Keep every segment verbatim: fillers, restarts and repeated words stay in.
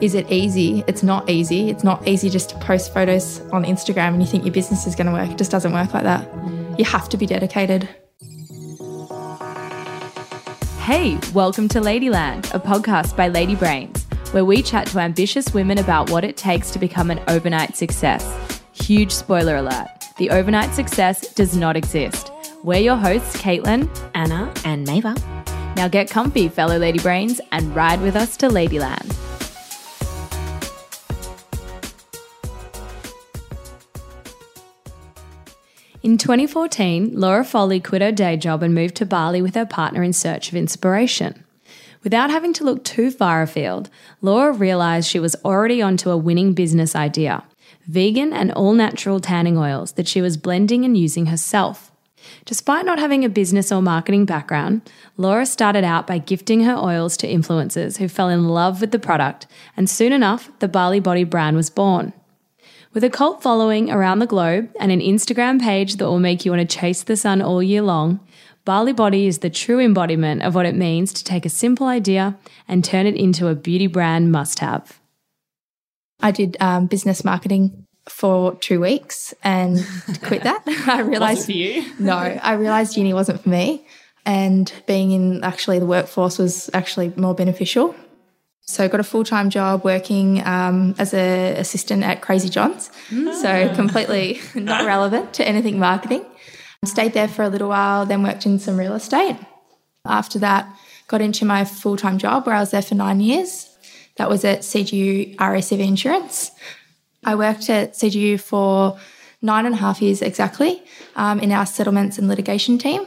Is it easy? It's not easy. It's not easy just to post photos on Instagram and you think your business is going to work. It just doesn't work like that. You have to be dedicated. Hey, welcome to Ladyland, a podcast by Lady Brains, where we chat to ambitious women about what it takes to become an overnight success. Huge spoiler alert, the overnight success does not exist. We're your hosts, Caitlin, Anna, and Maeva. Now get comfy, fellow Lady Brains, and ride with us to Ladyland. In twenty fourteen, Laura Foley quit her day job and moved to Bali with her partner in search of inspiration. Without having to look too far afield, Laura realised she was already onto a winning business idea, vegan and all-natural tanning oils that she was blending and using herself. Despite not having a business or marketing background, Laura started out by gifting her oils to influencers who fell in love with the product, and soon enough, the Bali Body brand was born. With a cult following around the globe and an Instagram page that will make you want to chase the sun all year long, Bali Body is the true embodiment of what it means to take a simple idea and turn it into a beauty brand must-have. I did um, business marketing for two weeks and quit that. I realised for you. no, I realised uni wasn't for me, and being in actually the workforce was actually more beneficial. So I got a full-time job working um, as an assistant at Crazy John's, mm. so completely not relevant to anything marketing. Stayed there for a little while, then worked in some real estate. After that, got into my full-time job where I was there for nine years. That was at C G U R A C V Insurance. I worked at C G U for nine and a half years exactly um, in our settlements and litigation team.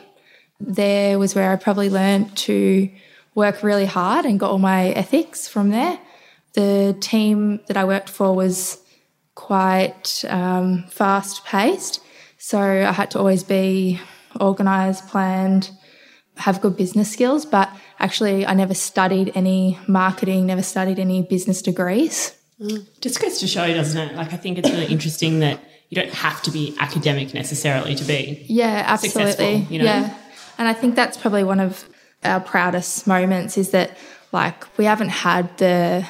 There was where I probably learned to work really hard and got all my ethics from there. The team that I worked for was quite um, fast-paced, so I had to always be organised, planned, have good business skills, but actually I never studied any marketing, never studied any business degrees. Mm. Just goes to show, doesn't it? Like, I think it's really interesting that you don't have to be academic necessarily to be yeah, absolutely. successful. You know? Yeah, and I think that's probably one of our proudest moments is that, like, we haven't had the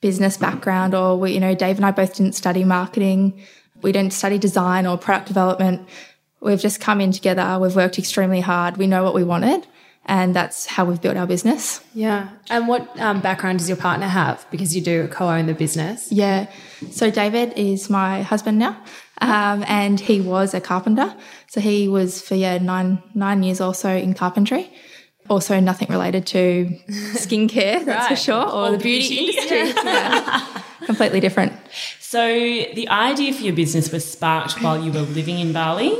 business background, or we, you know, Dave and I both didn't study marketing. We didn't study design or product development. We've just come in together. We've worked extremely hard. We know what we wanted, and that's how we've built our business. Yeah. And what um, background does your partner have? Because you do co-own the business. Yeah. So David is my husband now, um, and he was a carpenter. So he was for yeah nine nine years or so in carpentry. Also nothing related to skincare, right. that's for sure, or, or the beauty, beauty industry. Yeah. Completely different. So the idea for your business was sparked while you were living in Bali.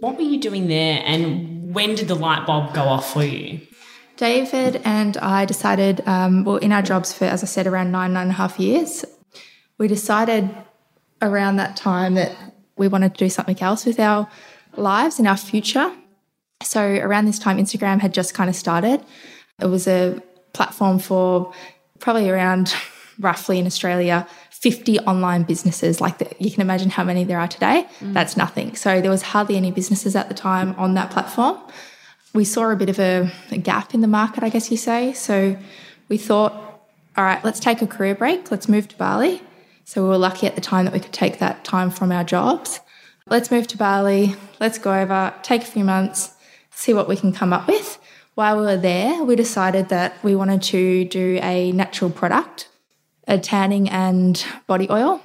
What were you doing there, and when did the light bulb go off for you? David and I decided, um, well, in our jobs for, as I said, around nine, nine and a half years, we decided around that time that we wanted to do something else with our lives and our future. So around this time, Instagram had just kind of started. It was a platform for probably around, roughly in Australia, fifty online businesses. Like, the, you can imagine how many there are today. Mm. That's nothing. So there was hardly any businesses at the time on that platform. We saw a bit of a, a gap in the market, I guess you say. So we thought, all right, let's take a career break. Let's move to Bali. So we were lucky at the time that we could take that time from our jobs. Let's move to Bali. Let's go over, take a few months, see what we can come up with. While we were there, we decided that we wanted to do a natural product, a tanning and body oil.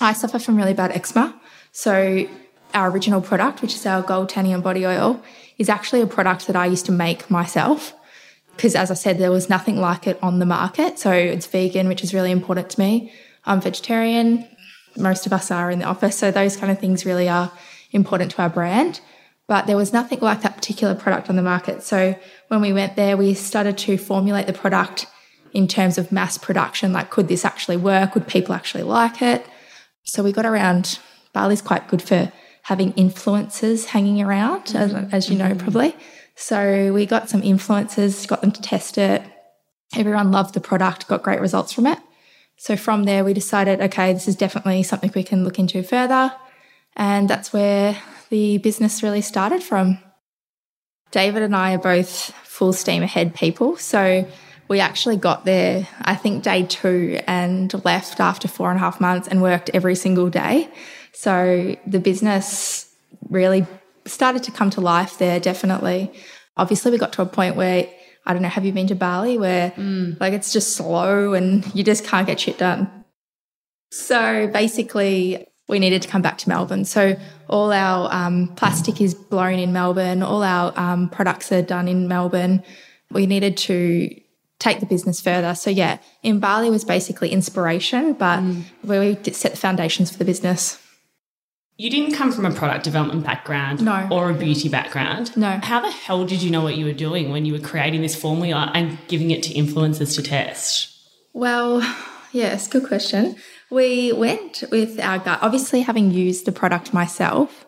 I suffer from really bad eczema, so our original product, which is our gold tanning and body oil, is actually a product that I used to make myself because, as I said, there was nothing like it on the market. So it's vegan, which is really important to me. I'm vegetarian. Most of us are in the office, so those kind of things really are important to our brand. But there was nothing like that particular product on the market. So when we went there, we started to formulate the product in terms of mass production, like, could this actually work? Would people actually like it? So we got around. Bali's quite good for having influencers hanging around, mm-hmm. as, as you know, probably. So we got some influencers, got them to test it. Everyone loved the product, got great results from it. So from there, we decided, okay, this is definitely something we can look into further. And that's where the business really started from. David and I are both full steam ahead people, so We actually got there, I think, day two and left after four and a half months and worked every single day. So the business really started to come to life there, definitely. Obviously, we got to a point where, I don't know, have you been to Bali where mm. like it's just slow and you just can't get shit done? So basically, we needed to come back to Melbourne. So all our um, plastic is blown in Melbourne. All our um, products are done in Melbourne. We needed to take the business further. So, yeah, in Bali was basically inspiration, but mm. where we set the foundations for the business. You didn't come from a product development background no. or a beauty background. No. How the hell did you know what you were doing when you were creating this formula and giving it to influencers to test? Well, yes, good question. We went with our gut. Obviously, having used the product myself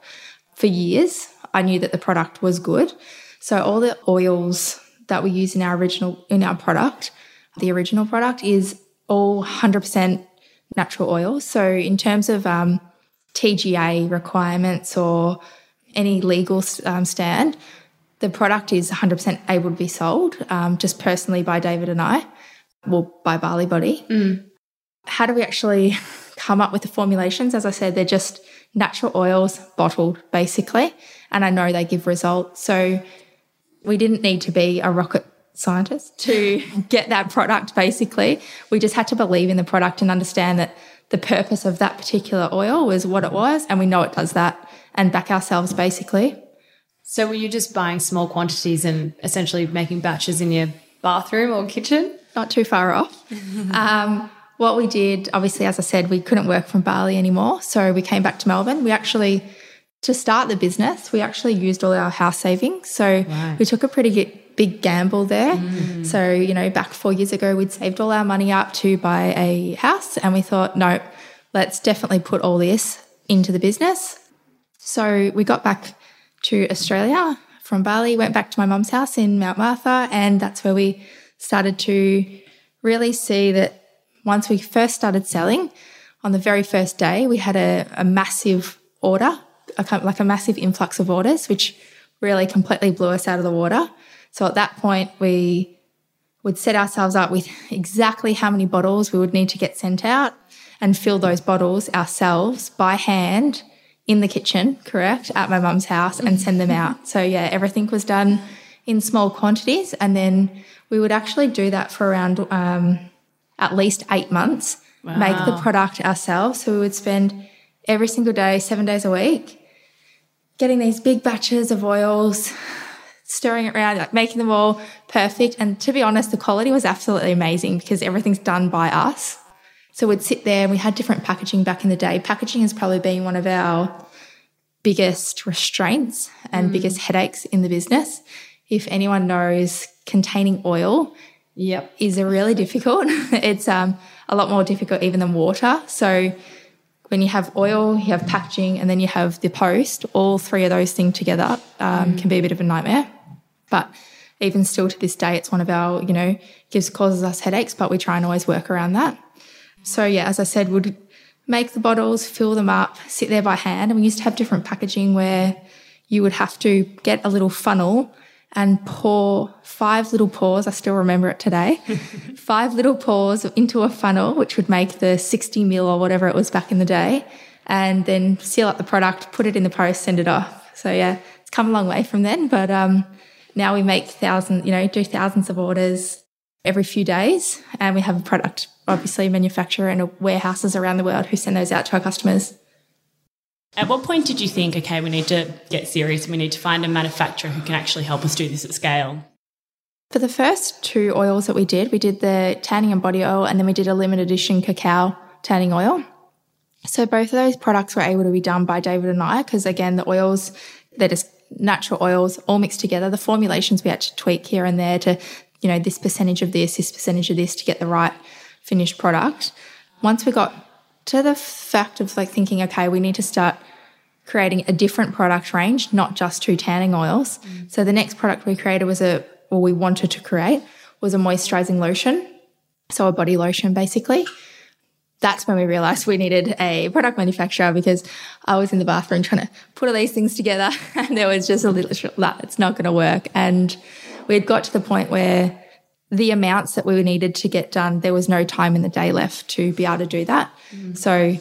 for years, I knew that the product was good. So all the oils that we use in our original in our product, the original product, is all one hundred percent natural oil. So in terms of um T G A requirements or any legal um, stand, the product is one hundred percent able to be sold, um, just personally by David and I, well, by Bali Body. Mm. How do we actually come up with the formulations? As I said, they're just natural oils bottled, basically, and I know they give results. So we didn't need to be a rocket scientist to get that product, basically. We just had to believe in the product and understand that the purpose of that particular oil was what it was, and we know it does that, and back ourselves, basically. So were you just buying small quantities and essentially making batches in your bathroom or kitchen? Not too far off. um, what we did, obviously, as I said, we couldn't work from Bali anymore, so we came back to Melbourne. We actually, to start the business, we actually used all our house savings. So wow. we took a pretty big gamble there. Mm. So, you know, back four years ago, we'd saved all our money up to buy a house, and we thought, no, let's definitely put all this into the business. So we got back to Australia from Bali, went back to my mum's house in Mount Martha, and that's where we started to really see that once we first started selling, on the very first day, we had a, a massive order, like a massive influx of orders, which really completely blew us out of the water. So at that point, we would set ourselves up with exactly how many bottles we would need to get sent out and fill those bottles ourselves by hand in the kitchen, correct, at my mum's house and send them out. So, yeah, everything was done in small quantities, and then we would actually do that for around um, at least eight months, wow. make the product ourselves. So we would spend every single day, seven days a week, getting these big batches of oils, stirring it around, like making them all perfect. And to be honest, the quality was absolutely amazing because everything's done by us. So we'd sit there and we had different packaging back in the day. Packaging has probably been one of our biggest restraints and mm. biggest headaches in the business. If anyone knows, containing oil yep. is a really difficult. It's um, a lot more difficult even than water. So when you have oil, you have packaging, and then you have the post, all three of those things together um, mm. can be a bit of a nightmare. But even still to this day, it's one of our, you know, gives causes us headaches, but we try and always work around that. So, yeah, as I said, we'd make the bottles, fill them up, sit there by hand. And we used to have different packaging where you would have to get a little funnel and pour five little pours, I still remember it today, five little pours into a funnel, which would make the sixty mil or whatever it was back in the day, and then seal up the product, put it in the post, send it off. So, yeah, it's come a long way from then, but um, now we make thousands, you know, do thousands of orders every few days, and we have a product, obviously, manufacturer and warehouses around the world who send those out to our customers. At what point did you think, okay, we need to get serious and we need to find a manufacturer who can actually help us do this at scale? For the first two oils that we did, we did the tanning and body oil, and then we did a limited edition cacao tanning oil. So both of those products were able to be done by David and I because, again, the oils, they're just natural oils all mixed together. The formulations we had to tweak here and there to, you know, this percentage of this, this percentage of this to get the right finished product. Once we got to the fact of like thinking, okay, we need to start creating a different product range, not just two tanning oils. Mm. So the next product we created was a, or we wanted to create, was a moisturising lotion, so a body lotion basically. That's when we realised we needed a product manufacturer because I was in the bathroom trying to put all these things together and there was just a little, it's not going to work. And we had got to the point where the amounts that we needed to get done, there was no time in the day left to be able to do that. Mm. So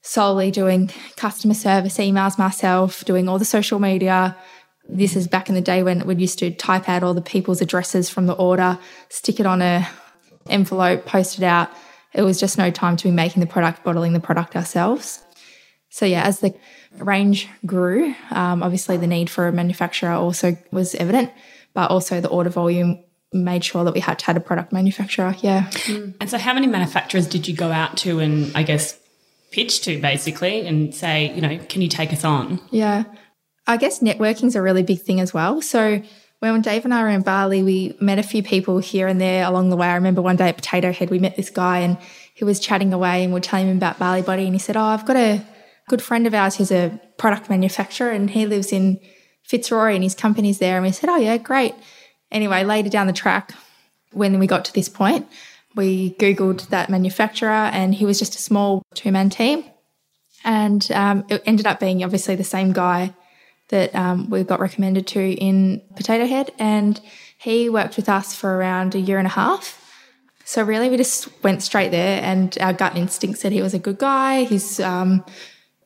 solely doing customer service emails myself, doing all the social media. This is back in the day when we used to type out all the people's addresses from the order, stick it on a envelope, post it out. It was just no time to be making the product, bottling the product ourselves. So yeah, as the range grew, um, obviously the need for a manufacturer also was evident, but also the order volume made sure that we had to have a product manufacturer, yeah. Mm. And so how many manufacturers did you go out to and, I guess, pitch to basically and say, you know, can you take us on? Yeah. I guess networking is a really big thing as well. So when Dave and I were in Bali, we met a few people here and there along the way. I remember one day at Potato Head, we met this guy and he was chatting away and we were telling him about Bali Body and he said, oh, I've got a good friend of ours who's a product manufacturer and he lives in Fitzroy and his company's there. And we said, oh, yeah, great. Anyway, later down the track, when we got to this point, we Googled that manufacturer and he was just a small two-man team. And um, it ended up being obviously the same guy that um, we got recommended to in Potato Head, and he worked with us for around a year and a half. So really we just went straight there and our gut instinct said he was a good guy. His um,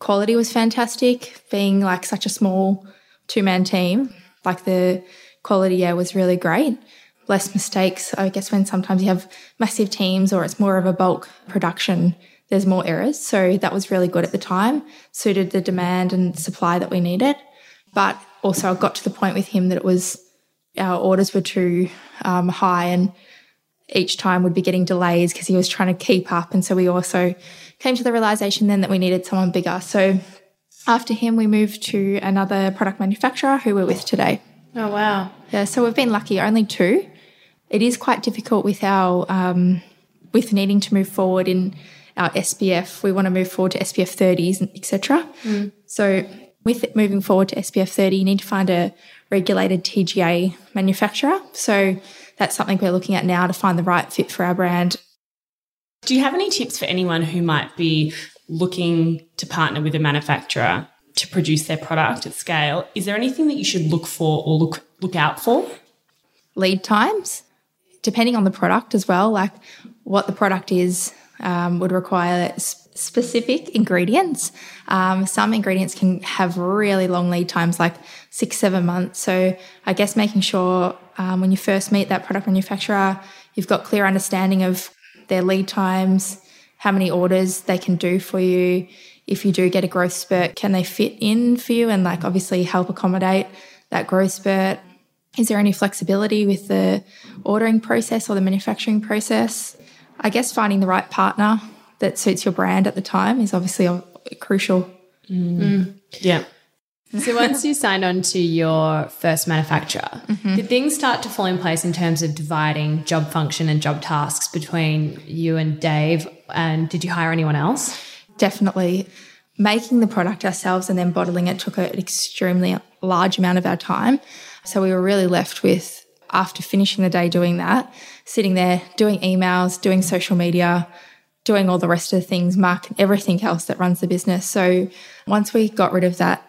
quality was fantastic, being like such a small two-man team. Like the quality, yeah, was really great. Less mistakes. I guess when sometimes you have massive teams or it's more of a bulk production, there's more errors. So that was really good at the time, suited the demand and supply that we needed. But also I got to the point with him that it was our orders were too um, high and each time we'd be getting delays because he was trying to keep up. And so we also came to the realisation then that we needed someone bigger. So after him, we moved to another product manufacturer who we're with today. Oh, wow. Yeah, so we've been lucky, only two. It is quite difficult with our um, with needing to move forward in our S P F. We want to move forward to S P F thirties, et cetera. Mm. So with moving forward to S P F thirty, you need to find a regulated T G A manufacturer. So that's something we're looking at now to find the right fit for our brand. Do you have any tips for anyone who might be looking to partner with a manufacturer to produce their product at scale? Is there anything that you should look for or look look out for? Lead times, depending on the product as well, like what the product is, um, would require specific ingredients. Um, some ingredients can have really long lead times, like six, seven months. So I guess making sure um, when you first meet that product manufacturer, you've got clear understanding of their lead times, how many orders they can do for you. If you do get a growth spurt, can they fit in for you and like obviously help accommodate that growth spurt? Is there any flexibility with the ordering process or the manufacturing process? I guess finding the right partner that suits your brand at the time is obviously crucial. Mm. Mm. Yeah. So once you signed on to your first manufacturer, mm-hmm. did things start to fall in place in terms of dividing job function and job tasks between you and Dave? And did you hire anyone else? Definitely. Making the product ourselves and then bottling it took an extremely large amount of our time. So we were really left with, after finishing the day doing that, sitting there doing emails, doing social media, doing all the rest of the things, marketing, everything else that runs the business. So once we got rid of that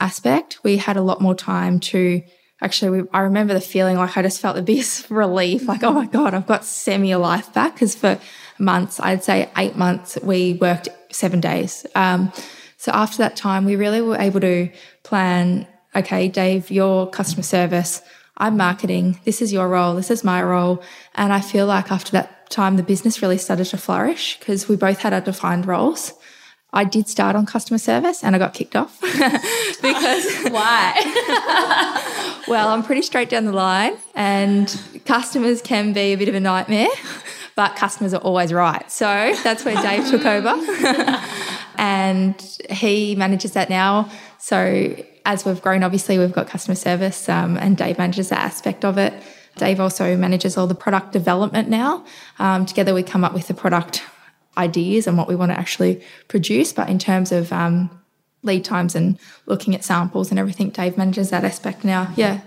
aspect, we had a lot more time to actually, we, I remember the feeling like I just felt the biggest relief, like, oh my God, I've got semi-life back. Because for months, I'd say eight months, we worked seven days. Um, so after that time, we really were able to plan, okay, Dave, your customer service, I'm marketing, this is your role, this is my role. And I feel like after that time, the business really started to flourish because we both had our defined roles. I did start on customer service and I got kicked off because... Why? Well, I'm pretty straight down the line and customers can be a bit of a nightmare, but customers are always right. So that's where Dave took over and he manages that now. So as we've grown, obviously, we've got customer service um, and Dave manages that aspect of it. Dave also manages all the product development now. Um, together we come up with the product ideas and what we want to actually produce. But in terms of um, lead times and looking at samples and everything, Dave manages that aspect now, yeah.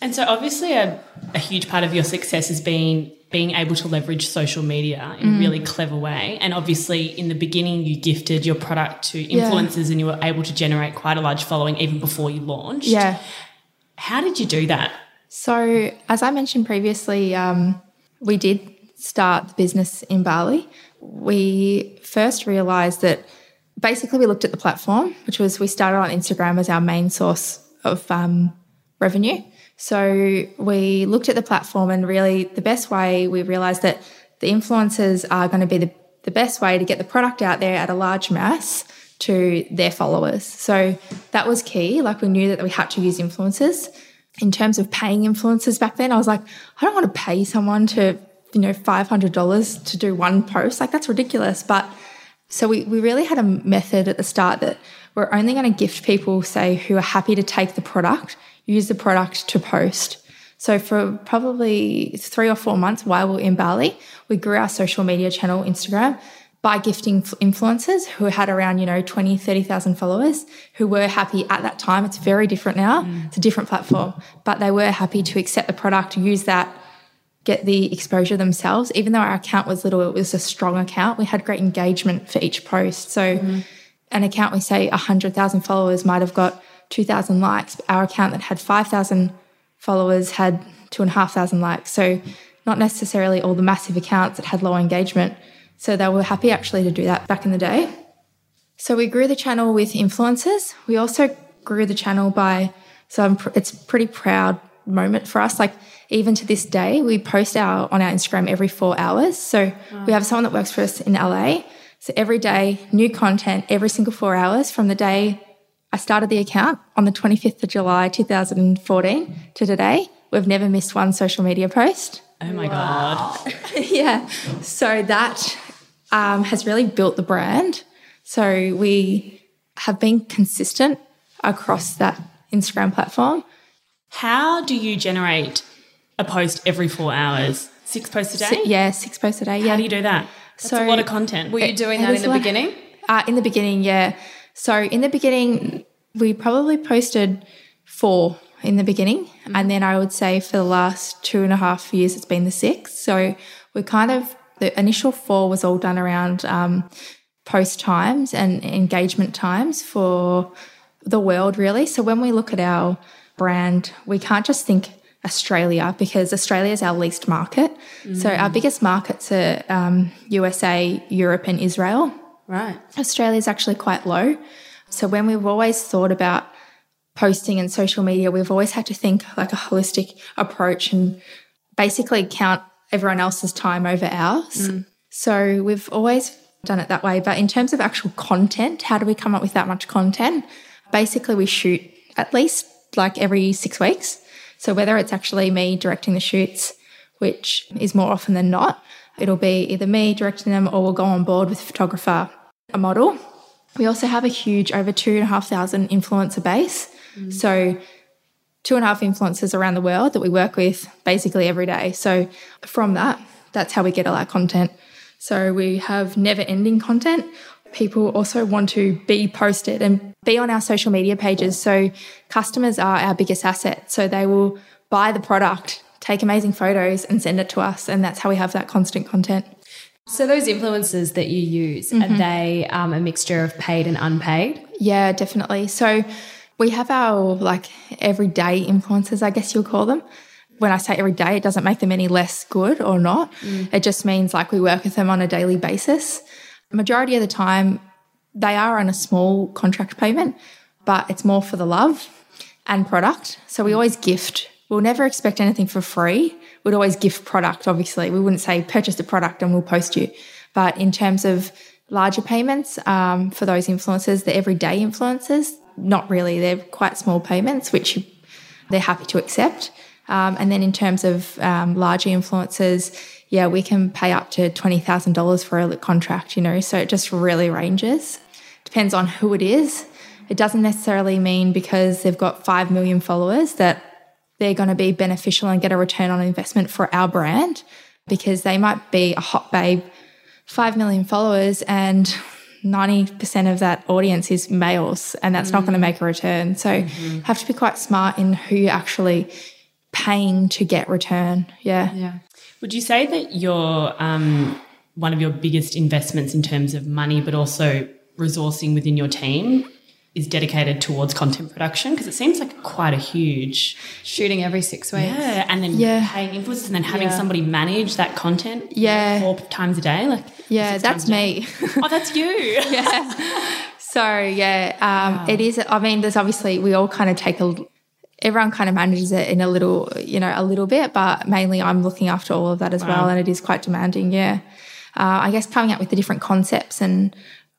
And so obviously a, a huge part of your success has been being able to leverage social media in mm. a really clever way. And obviously in the beginning you gifted your product to influencers yeah. and you were able to generate quite a large following even before you launched. Yeah. How did you do that? So as I mentioned previously, um, we did start the business in Bali. We first realised that basically we looked at the platform, which was we started on Instagram as our main source of um, revenue. So we looked at the platform, and really the best way, we realised that the influencers are going to be the, the best way to get the product out there at a large mass to their followers. So that was key. Like, we knew that we had to use influencers. In terms of paying influencers back then, I was like, I don't want to pay someone to, you know, five hundred dollars to do one post. Like, that's ridiculous. But so we, we really had a method at the start that we're only going to gift people, say, who are happy to take the product, use the product to post. So for probably three or four months while we were in Bali, we grew our social media channel, Instagram, by gifting influencers who had around, you know, twenty, thirty thousand followers, who were happy at that time. It's very different now. Mm. It's a different platform. But they were happy to accept the product, use that, get the exposure themselves. Even though our account was little, it was a strong account. We had great engagement for each post. So mm. an account, we say one hundred thousand followers, might have got two thousand likes. But our account that had five thousand followers had two thousand five hundred likes. So not necessarily all the massive accounts that had low engagement. So they were happy actually to do that back in the day. So we grew the channel with influencers. We also grew the channel by, so I'm pr- it's a pretty proud moment for us. Like, even to this day, we post our on our Instagram every four hours. So wow. we have someone that works for us in L A. So every day, new content, every single four hours from the day I started the account on the twenty-fifth of July, two thousand fourteen to today. We've never missed one social media post. Oh my wow. God. Yeah. So that um, has really built the brand. So we have been consistent across that Instagram platform. How do you generate a post every four hours? Six posts a day? So, yeah, six posts a day, yeah. How do you do that? That's so, a lot of content. Were you doing it, that in the like, beginning? Uh, in the beginning, yeah. So in the beginning, we probably posted four in the beginning. Mm-hmm. And then I would say for the last two and a half years, it's been the six. So we kind of, the initial four was all done around um, post times and engagement times for the world, really. So when we look at our brand, we can't just think Australia, because Australia is our least market. Mm-hmm. So our biggest markets are um, U S A, Europe and Israel. Right. Australia is actually quite low. So when we've always thought about posting and social media, we've always had to think like a holistic approach and basically count everyone else's time over ours. Mm. So we've always done it that way. But in terms of actual content, how do we come up with that much content? Basically, we shoot at least like every six weeks. So whether it's actually me directing the shoots, which is more often than not, it'll be either me directing them or we'll go on board with a photographer, a model. We also have a huge over two and a half thousand influencer base. Mm. So two and a half influencers around the world that we work with basically every day. So from that, that's how we get all our content. So we have never-ending content. People also want to be posted and be on our social media pages. So customers are our biggest asset. So they will buy the product, take amazing photos and send it to us. And that's how we have that constant content. So those influencers that you use, mm-hmm. are they um, a mixture of paid and unpaid? Yeah, definitely. So we have our like everyday influencers, I guess you'll call them. When I say everyday, it doesn't make them any less good or not. Mm. It just means like we work with them on a daily basis. Majority of the time, they are on a small contract payment, but it's more for the love and product. So we always gift. We'll never expect anything for free. We'd always gift product, obviously. We wouldn't say purchase the product and we'll post you. But in terms of larger payments um, for those influencers, the everyday influencers, not really. They're quite small payments, which they're happy to accept. Um, and then in terms of um, larger influencers, yeah, we can pay up to twenty thousand dollars for a contract, you know, so it just really ranges. Depends on who it is. It doesn't necessarily mean because they've got five million followers that they're going to be beneficial and get a return on investment for our brand, because they might be a hot babe, five million followers, and ninety percent of that audience is males, and that's mm. not going to make a return. So mm-hmm. you have to be quite smart in who you're actually paying to get return. Yeah. Yeah. Would you say that your um, one of your biggest investments in terms of money but also resourcing within your team is dedicated towards content production? Because it seems like quite a huge... Shooting every six weeks. Yeah, and then yeah. paying influencers and then having yeah. somebody manage that content yeah. four times a day. Like Yeah, that's me. Oh, that's you. yeah. So, yeah, um, wow. it is... I mean, there's obviously... We all kind of take a... Everyone kind of manages it in a little, you know, a little bit, but mainly I'm looking after all of that as wow. well, and it is quite demanding, yeah. Uh, I guess coming up with the different concepts and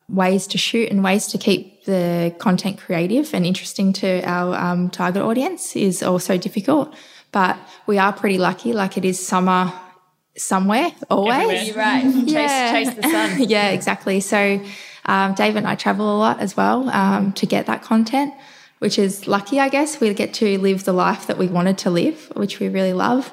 ways to shoot and ways to keep the content creative and interesting to our um, target audience is also difficult, but we are pretty lucky. Like, it is summer somewhere, always. You're right. yeah. chase, chase the sun. yeah, exactly. So um, Dave and I travel a lot as well um, to get that content, which is lucky, I guess. We get to live the life that we wanted to live, which we really love.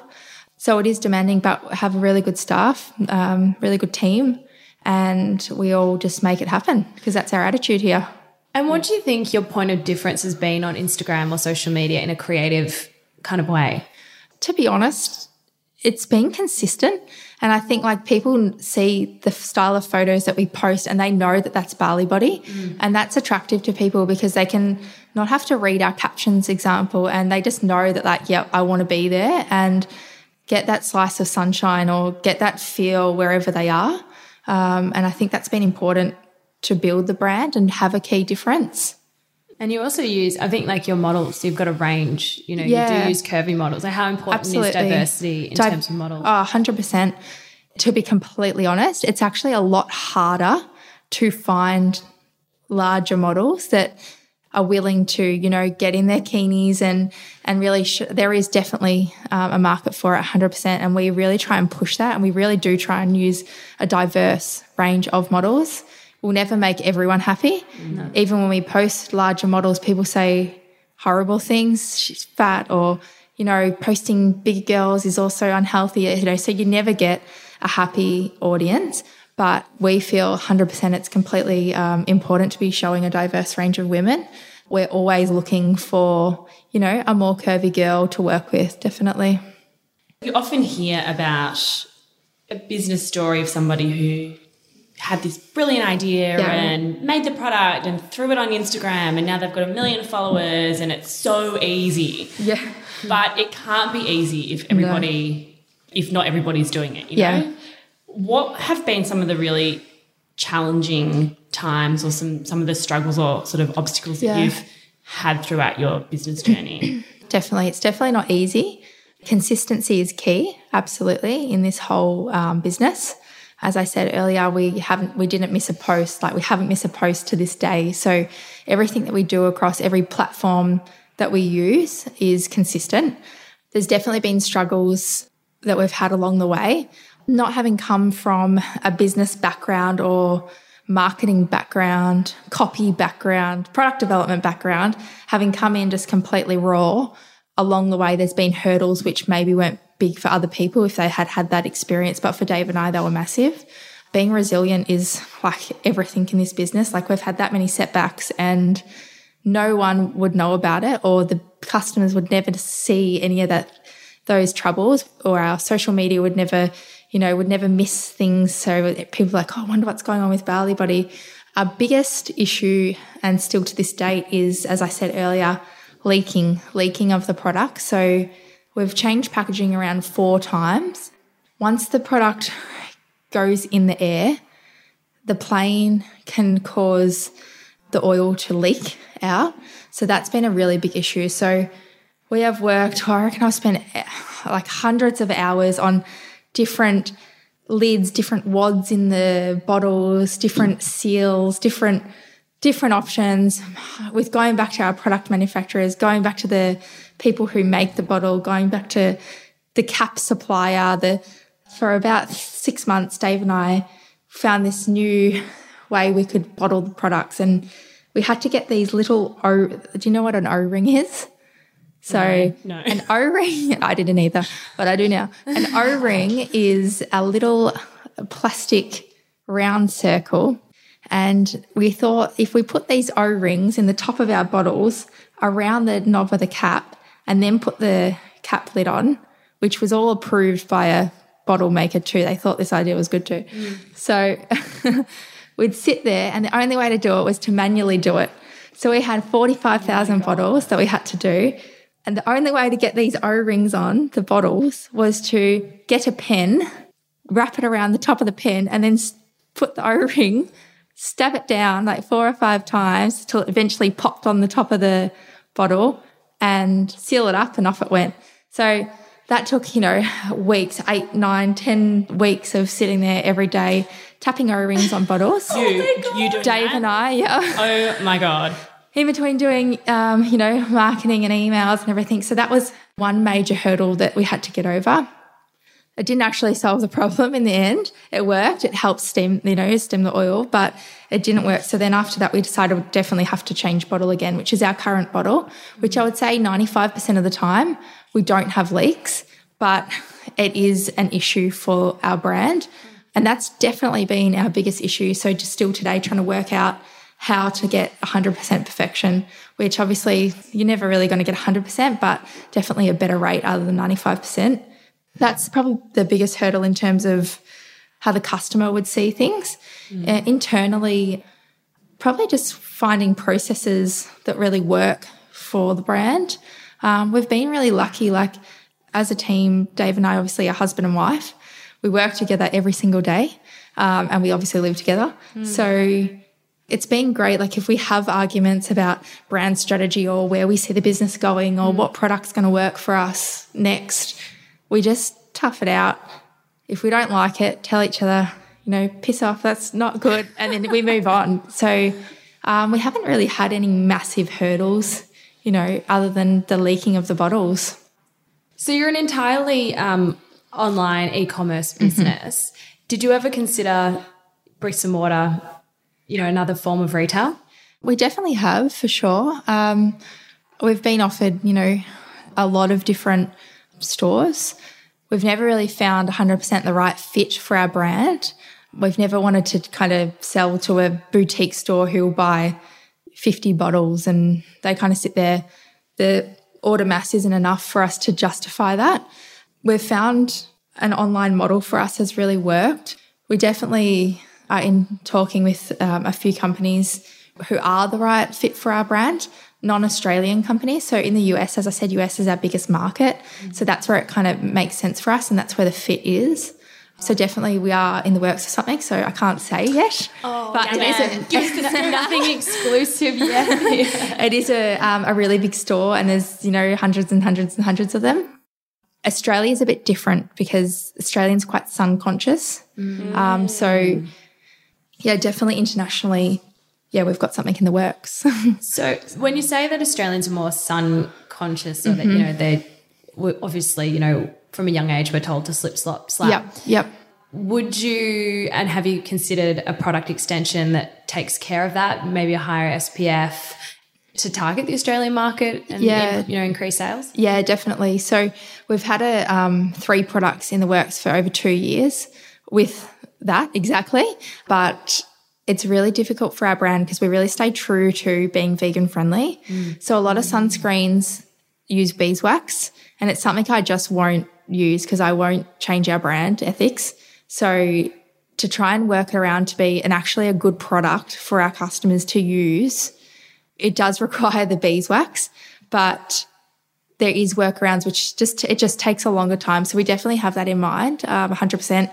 So it is demanding, but have a really good staff, um, really good team, and we all just make it happen because that's our attitude here. And what do you think your point of difference has been on Instagram or social media in a creative kind of way? To be honest, it's been consistent, and I think like people see the style of photos that we post and they know that that's Bali Body, mm. and that's attractive to people because they can not have to read our captions, example, and they just know that like, yeah, I want to be there and get that slice of sunshine or get that feel wherever they are. Um, and I think that's been important to build the brand and have a key difference. And you also use, I think, like your models, you've got a range, you know, yeah. you do use curvy models. Like, how important Absolutely. is diversity in Di- terms of models? Oh, one hundred percent. To be completely honest, it's actually a lot harder to find larger models that are willing to, you know, get in their keenies and, and really sh- there is definitely um, a market for it one hundred percent, and we really try and push that, and we really do try and use a diverse range of models. We'll never make everyone happy. No. Even when we post larger models, people say horrible things, she's fat, or, you know, posting big girls is also unhealthy, you know, so you never get a happy audience. But we feel one hundred percent it's completely um, important to be showing a diverse range of women. We're always looking for, you know, a more curvy girl to work with, definitely. You often hear about a business story of somebody who had this brilliant idea yeah. and made the product and threw it on Instagram, and now they've got a million followers and it's so easy. Yeah. But it can't be easy if everybody, no. if not everybody's doing it, you yeah. know? What have been some of the really challenging times or some, some of the struggles or sort of obstacles yeah. that you've had throughout your business journey? Definitely. It's definitely not easy. Consistency is key, absolutely, in this whole um, business. As I said earlier, we haven't, we didn't miss a post, like we haven't missed a post to this day. So everything that we do across every platform that we use is consistent. There's definitely been struggles that we've had along the way. Not having come from a business background or marketing background, copy background, product development background, having come in just completely raw, along the way there's been hurdles which maybe weren't big for other people if they had had that experience, but for Dave and I, they were massive. Being resilient is like everything in this business. Like, we've had that many setbacks and no one would know about it, or the customers would never see any of that, those troubles, or our social media would never, you know, would never miss things. So people are like, oh, I wonder what's going on with Bali Body. Our biggest issue, and still to this date, is, as I said earlier, leaking, leaking of the product. So we've changed packaging around four times. Once the product goes in the air, the plane can cause the oil to leak out. So that's been a really big issue. So we have worked, I reckon I've spent like hundreds of hours on different lids, different wads in the bottles, different seals, different different options, with going back to our product manufacturers, going back to the people who make the bottle, going back to the cap supplier. The for about six months, Dave and I found this new way we could bottle the products, and we had to get these little O. Do you know what an O-ring is? So no, no. an O-ring, I didn't either, but I do now. An O-ring is a little plastic round circle, and we thought if we put these O-rings in the top of our bottles around the knob of the cap and then put the cap lid on, which was all approved by a bottle maker too. They thought this idea was good too. Mm. So we'd sit there, and the only way to do it was to manually do it. So we had forty-five thousand oh bottles that we had to do. And the only way to get these O-rings on the bottles was to get a pen, wrap it around the top of the pen, and then put the O-ring, stab it down like four or five times till it eventually popped on the top of the bottle and seal it up, and off it went. So that took, you know, weeks, eight, nine, ten weeks of sitting there every day tapping O-rings on bottles. You, oh you doing Dave that? And I, yeah. Oh my God. In between doing, um, you know, marketing and emails and everything. So that was one major hurdle that we had to get over. It didn't actually solve the problem in the end. It worked. It helped stem, you know, stem the oil, but it didn't work. So then after that, we decided we definitely have to change bottle again, which is our current bottle, which I would say ninety-five percent of the time we don't have leaks, but it is an issue for our brand. And that's definitely been our biggest issue. So just still today trying to work out how to get one hundred percent perfection, which obviously you're never really going to get one hundred percent, but definitely a better rate other than ninety-five percent. That's probably the biggest hurdle in terms of how the customer would see things. Mm. Uh, internally, probably just finding processes that really work for the brand. Um, we've been really lucky, like as a team, Dave and I obviously are husband and wife. We work together every single day um, and we obviously live together. Mm. So it's been great. Like if we have arguments about brand strategy or where we see the business going or mm. what product's going to work for us next, we just tough it out. If we don't like it, tell each other, you know, piss off, that's not good. And then we move on. So um, we haven't really had any massive hurdles, you know, other than the leaking of the bottles. So you're an entirely um, online e-commerce business. Mm-hmm. Did you ever consider bricks and mortar, you know, another form of retail? We definitely have, for sure. Um, we've been offered, you know, a lot of different stores. We've never really found one hundred percent the right fit for our brand. We've never wanted to kind of sell to a boutique store who will buy fifty bottles and they kind of sit there. The order mass isn't enough for us to justify that. We've found an online model for us has really worked. We definitely are in talking with um, a few companies who are the right fit for our brand, non-Australian companies. So in the U S, as I said, U S is our biggest market. So that's where it kind of makes sense for us and that's where the fit is. So definitely we are in the works of something, so I can't say yet. Oh, but it is a, nothing exclusive yet. Yeah. It is a, um, a really big store and there's, you know, hundreds and hundreds and hundreds of them. Australia is a bit different because Australians are quite sun conscious. Mm. Um, so, yeah, definitely internationally, yeah, we've got something in the works. So when you say that Australians are more sun conscious or mm-hmm. that, you know, they're obviously, you know, from a young age we're told to slip, slop, slap. Yep, yep. Would you, and have you considered a product extension that takes care of that, maybe a higher S P F to target the Australian market and, yeah. you know, increase sales? Yeah, definitely. So we've had a um, three products in the works for over two years with that exactly, but it's really difficult for our brand because we really stay true to being vegan friendly. Mm. So a lot of sunscreens use beeswax and it's something I just won't use because I won't change our brand ethics. So to try and work it around to be an actually a good product for our customers to use, it does require the beeswax, but there is workarounds, which just it just takes a longer time. So we definitely have that in mind, um, one hundred percent.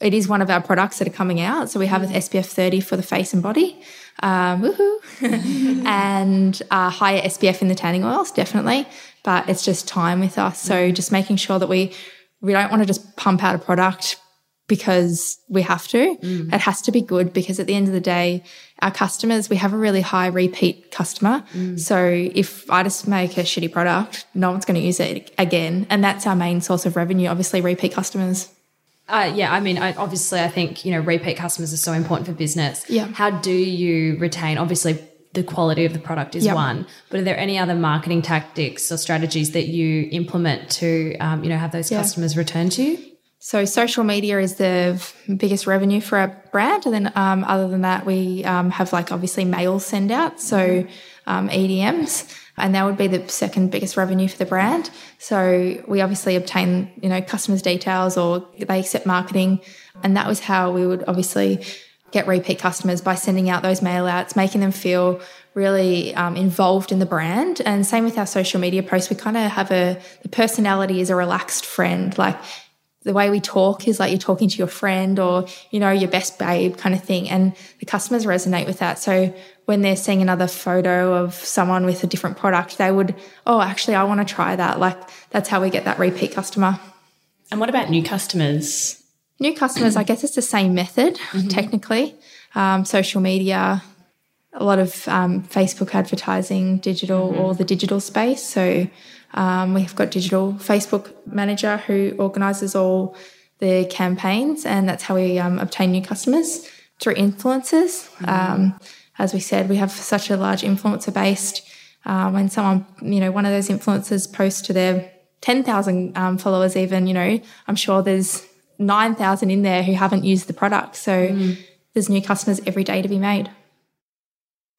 It is one of our products that are coming out. So we have an S P F thirty for the face and body, um, woohoo, and uh, higher S P F in the tanning oils, definitely. But it's just time with us. So just making sure that we we don't want to just pump out a product because we have to. Mm. It has to be good because at the end of the day, our customers, we have a really high repeat customer. Mm. So if I just make a shitty product, no one's going to use it again. And that's our main source of revenue, obviously, repeat customers. Uh, yeah, I mean, I, obviously I think, you know, repeat customers are so important for business. Yeah. How do you retain, obviously the quality of the product is yep. one, but are there any other marketing tactics or strategies that you implement to, um, you know, have those yeah. customers return to you? So social media is the biggest revenue for our brand. And then um, other than that, we um, have like obviously mail send out, so um, E D Ms. And that would be the second biggest revenue for the brand. So we obviously obtain, you know, customers' details or they accept marketing. And that was how we would obviously get repeat customers by sending out those mail outs, making them feel really um, involved in the brand. And same with our social media posts. We kind of have a, the personality is a relaxed friend. Like the way we talk is like you're talking to your friend or, you know, your best babe kind of thing. And the customers resonate with that. So when they're seeing another photo of someone with a different product, they would, oh, actually, I want to try that. Like that's how we get that repeat customer. And what about new customers? New customers, I guess it's the same method mm-hmm. technically. Um, social media, a lot of um, Facebook advertising, digital mm-hmm. or the digital space. So um, we've got digital Facebook manager who organises all the campaigns, and that's how we um, obtain new customers, through influencers. Mm-hmm. Um, as we said, we have such a large influencer based. Uh, when someone, you know, one of those influencers posts to their ten thousand um, followers even, you know, I'm sure there's nine thousand in there who haven't used the product. So mm-hmm. there's new customers every day to be made.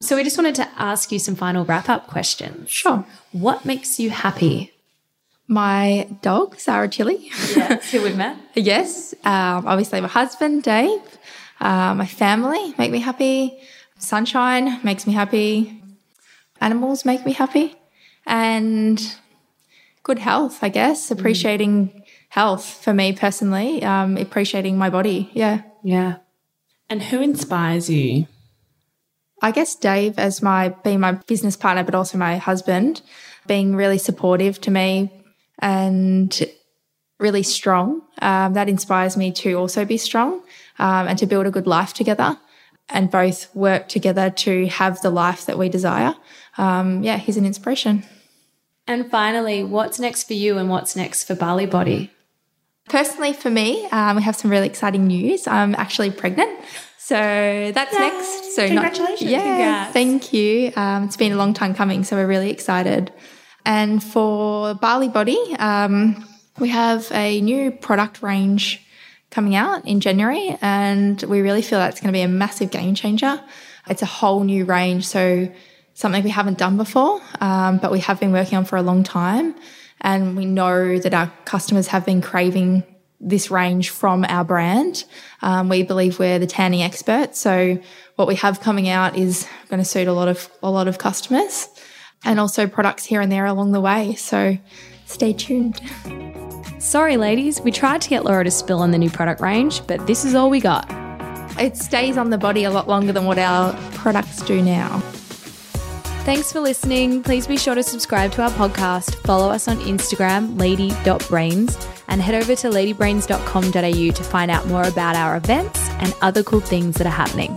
So we just wanted to ask you some final wrap-up questions. Sure. What makes you happy? My dog, Sarah Chili. Yes, who we've met. Yes. Um, obviously my husband, Dave. Uh, my family make me happy. Sunshine makes me happy. Animals make me happy. And good health, I guess. Appreciating mm. health for me personally. Um, appreciating my body, yeah. Yeah. And who inspires you? I guess Dave as my being my business partner, but also my husband, being really supportive to me and really strong. Um, that inspires me to also be strong um, and to build a good life together and both work together to have the life that we desire. Um, yeah, he's an inspiration. And finally, what's next for you and what's next for Bali Body? Personally, for me, um, we have some really exciting news. I'm actually pregnant. So that's Yay. next. So congratulations. Not, yeah, Congrats. Thank you. Um, it's been a long time coming, so we're really excited. And for Bali Body, um, we have a new product range coming out in January, and we really feel that's going to be a massive game changer. It's a whole new range, so something we haven't done before, um, but we have been working on for a long time, and we know that our customers have been craving this range from our brand. Um, we believe we're the tanning experts. So what we have coming out is going to suit a lot of, a lot of customers, and also products here and there along the way. So stay tuned. Sorry, ladies, we tried to get Laura to spill on the new product range, but this is all we got. It stays on the body a lot longer than what our products do now. Thanks for listening. Please be sure to subscribe to our podcast. Follow us on Instagram, lady dot brains, and head over to lady brains dot com dot a u to find out more about our events and other cool things that are happening.